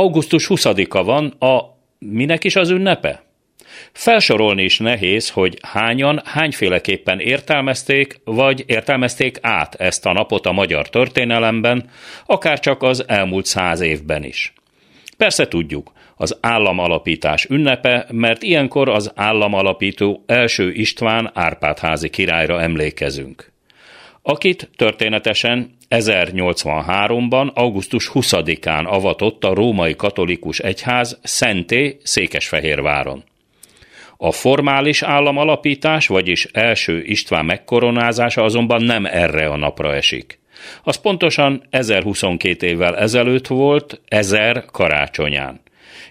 Augusztus 20-a van, a minek is az ünnepe? Felsorolni is nehéz, hogy hányan, hányféleképpen értelmezték, vagy értelmezték át ezt a napot a magyar történelemben, akár csak az elmúlt 100 évben is. Persze tudjuk, az államalapítás ünnepe, mert ilyenkor az államalapító első István Árpádházi királyra emlékezünk, akit történetesen 1083-ban, augusztus 20-án avatott a római katolikus egyház szenté Székesfehérváron. A formális államalapítás, vagyis első István megkoronázása azonban nem erre a napra esik. Az pontosan 1022 évvel ezelőtt volt, 1000 karácsonyán.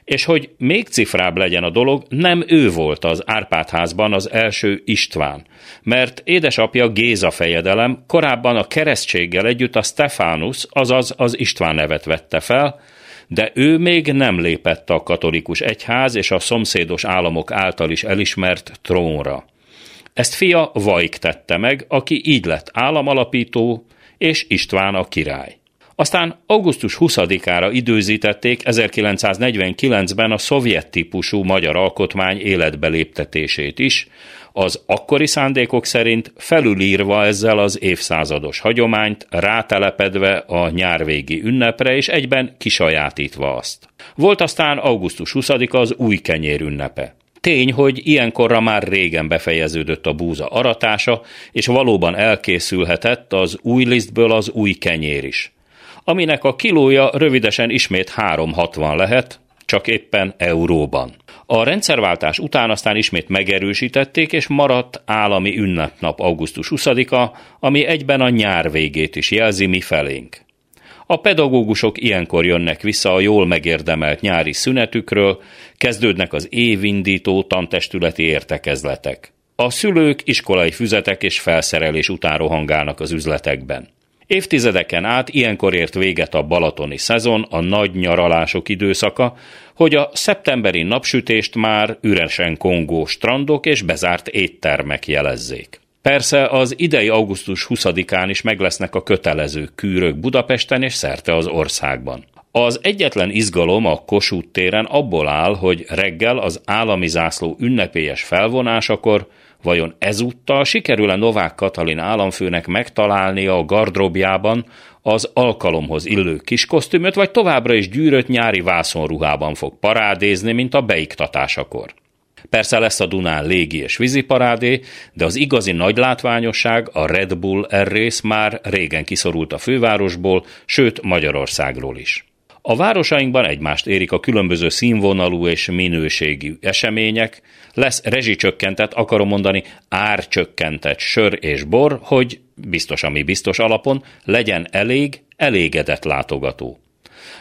És hogy még cifrább legyen a dolog, nem ő volt az Árpádházban az első István, mert édesapja Géza fejedelem korábban a keresztséggel együtt a Stefánus, azaz az István nevet vette fel, de ő még nem lépett a katolikus egyház és a szomszédos államok által is elismert trónra. Ezt fia Vajk tette meg, aki így lett államalapító, és István a király. Aztán augusztus 20-ára időzítették 1949-ben a szovjet típusú magyar alkotmány életbe léptetését is, az akkori szándékok szerint felülírva ezzel az évszázados hagyományt, rátelepedve a nyárvégi ünnepre és egyben kisajátítva azt. Volt aztán augusztus 20-a az új kenyér ünnepe. Tény, hogy ilyenkorra már régen befejeződött a búza aratása, és valóban elkészülhetett az új lisztből az új kenyér is, aminek a kilója rövidesen ismét 3,60 lehet, csak éppen euróban. A rendszerváltás után aztán ismét megerősítették, és maradt állami ünnepnap augusztus 20-a, ami egyben a nyár végét is jelzi mi felénk. A pedagógusok ilyenkor jönnek vissza a jól megérdemelt nyári szünetükről, kezdődnek az évindító tantestületi értekezletek. A szülők iskolai füzetek és felszerelés után rohangálnak az üzletekben. Évtizedeken át ilyenkor ért véget a balatoni szezon, a nagy nyaralások időszaka, hogy a szeptemberi napsütést már üresen kongó strandok és bezárt éttermek jelezzék. Persze az idei augusztus 20-án is meglesznek a kötelező kűrök Budapesten és szerte az országban. Az egyetlen izgalom a Kossuth téren abból áll, hogy reggel az állami zászló ünnepélyes felvonásakor vajon ezúttal sikerül-e Novák Katalin államfőnek megtalálnia a gardróbjában az alkalomhoz illő kis kosztümöt, vagy továbbra is gyűrött nyári vászonruhában fog parádézni, mint a beiktatásakor. Persze lesz a Dunán légi és vízi parádé, de az igazi nagy látványosság, a Red Bull Air Race már régen kiszorult a fővárosból, sőt Magyarországról is. A városainkban egymást érik a különböző színvonalú és minőségű események, lesz rezsicsökkentett, akarom mondani, árcsökkentett sör és bor, hogy biztos, ami biztos alapon legyen elég, elégedett látogató.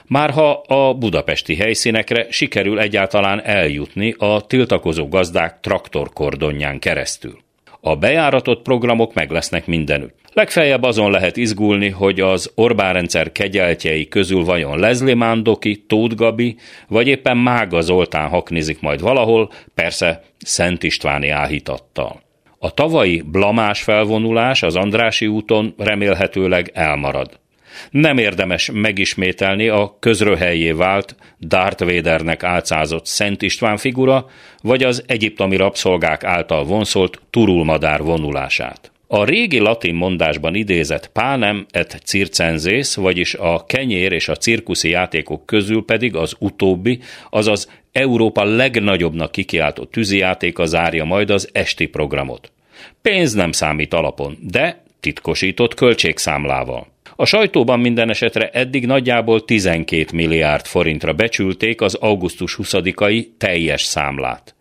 Márha a budapesti helyszínekre sikerül egyáltalán eljutni a tiltakozó gazdák traktorkordonján keresztül. A bejáratott programok meg lesznek mindenütt. Legfeljebb azon lehet izgulni, hogy az Orbán rendszer kegyeltjei közül vajon Leslie Mandoki, Tóth Gabi, vagy éppen Mága Zoltán haknizik majd valahol, persze Szent Istváni áhítattal. A tavalyi blamás felvonulás az Andrási úton remélhetőleg elmarad. Nem érdemes megismételni a közröhelyé vált Darth Vadernek álcázott Szent István figura, vagy az egyiptomi rabszolgák által vonszolt turulmadár vonulását. A régi latin mondásban idézett pánem et circenses, vagyis a kenyér és a cirkuszi játékok közül pedig az utóbbi, azaz Európa legnagyobbnak kikiáltott tűzijátéka zárja majd az esti programot. Pénz nem számít alapon, de titkosított költségszámlával. A sajtóban minden esetre eddig nagyjából 12 milliárd forintra becsülték az augusztus 20-ai teljes számlát.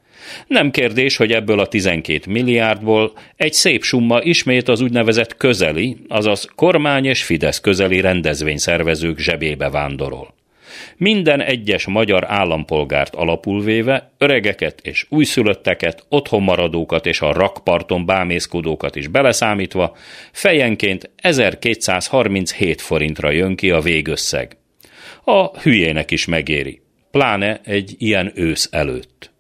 Nem kérdés, hogy ebből a 12 milliárdból egy szép summa ismét az úgynevezett közeli, azaz kormány és Fidesz közeli rendezvényszervezők zsebébe vándorol. Minden egyes magyar állampolgárt alapul véve öregeket és újszülötteket, otthonmaradókat és a rakparton bámészkodókat is beleszámítva fejenként 1237 forintra jön ki a végösszeg. A hülyének is megéri, pláne egy ilyen ősz előtt.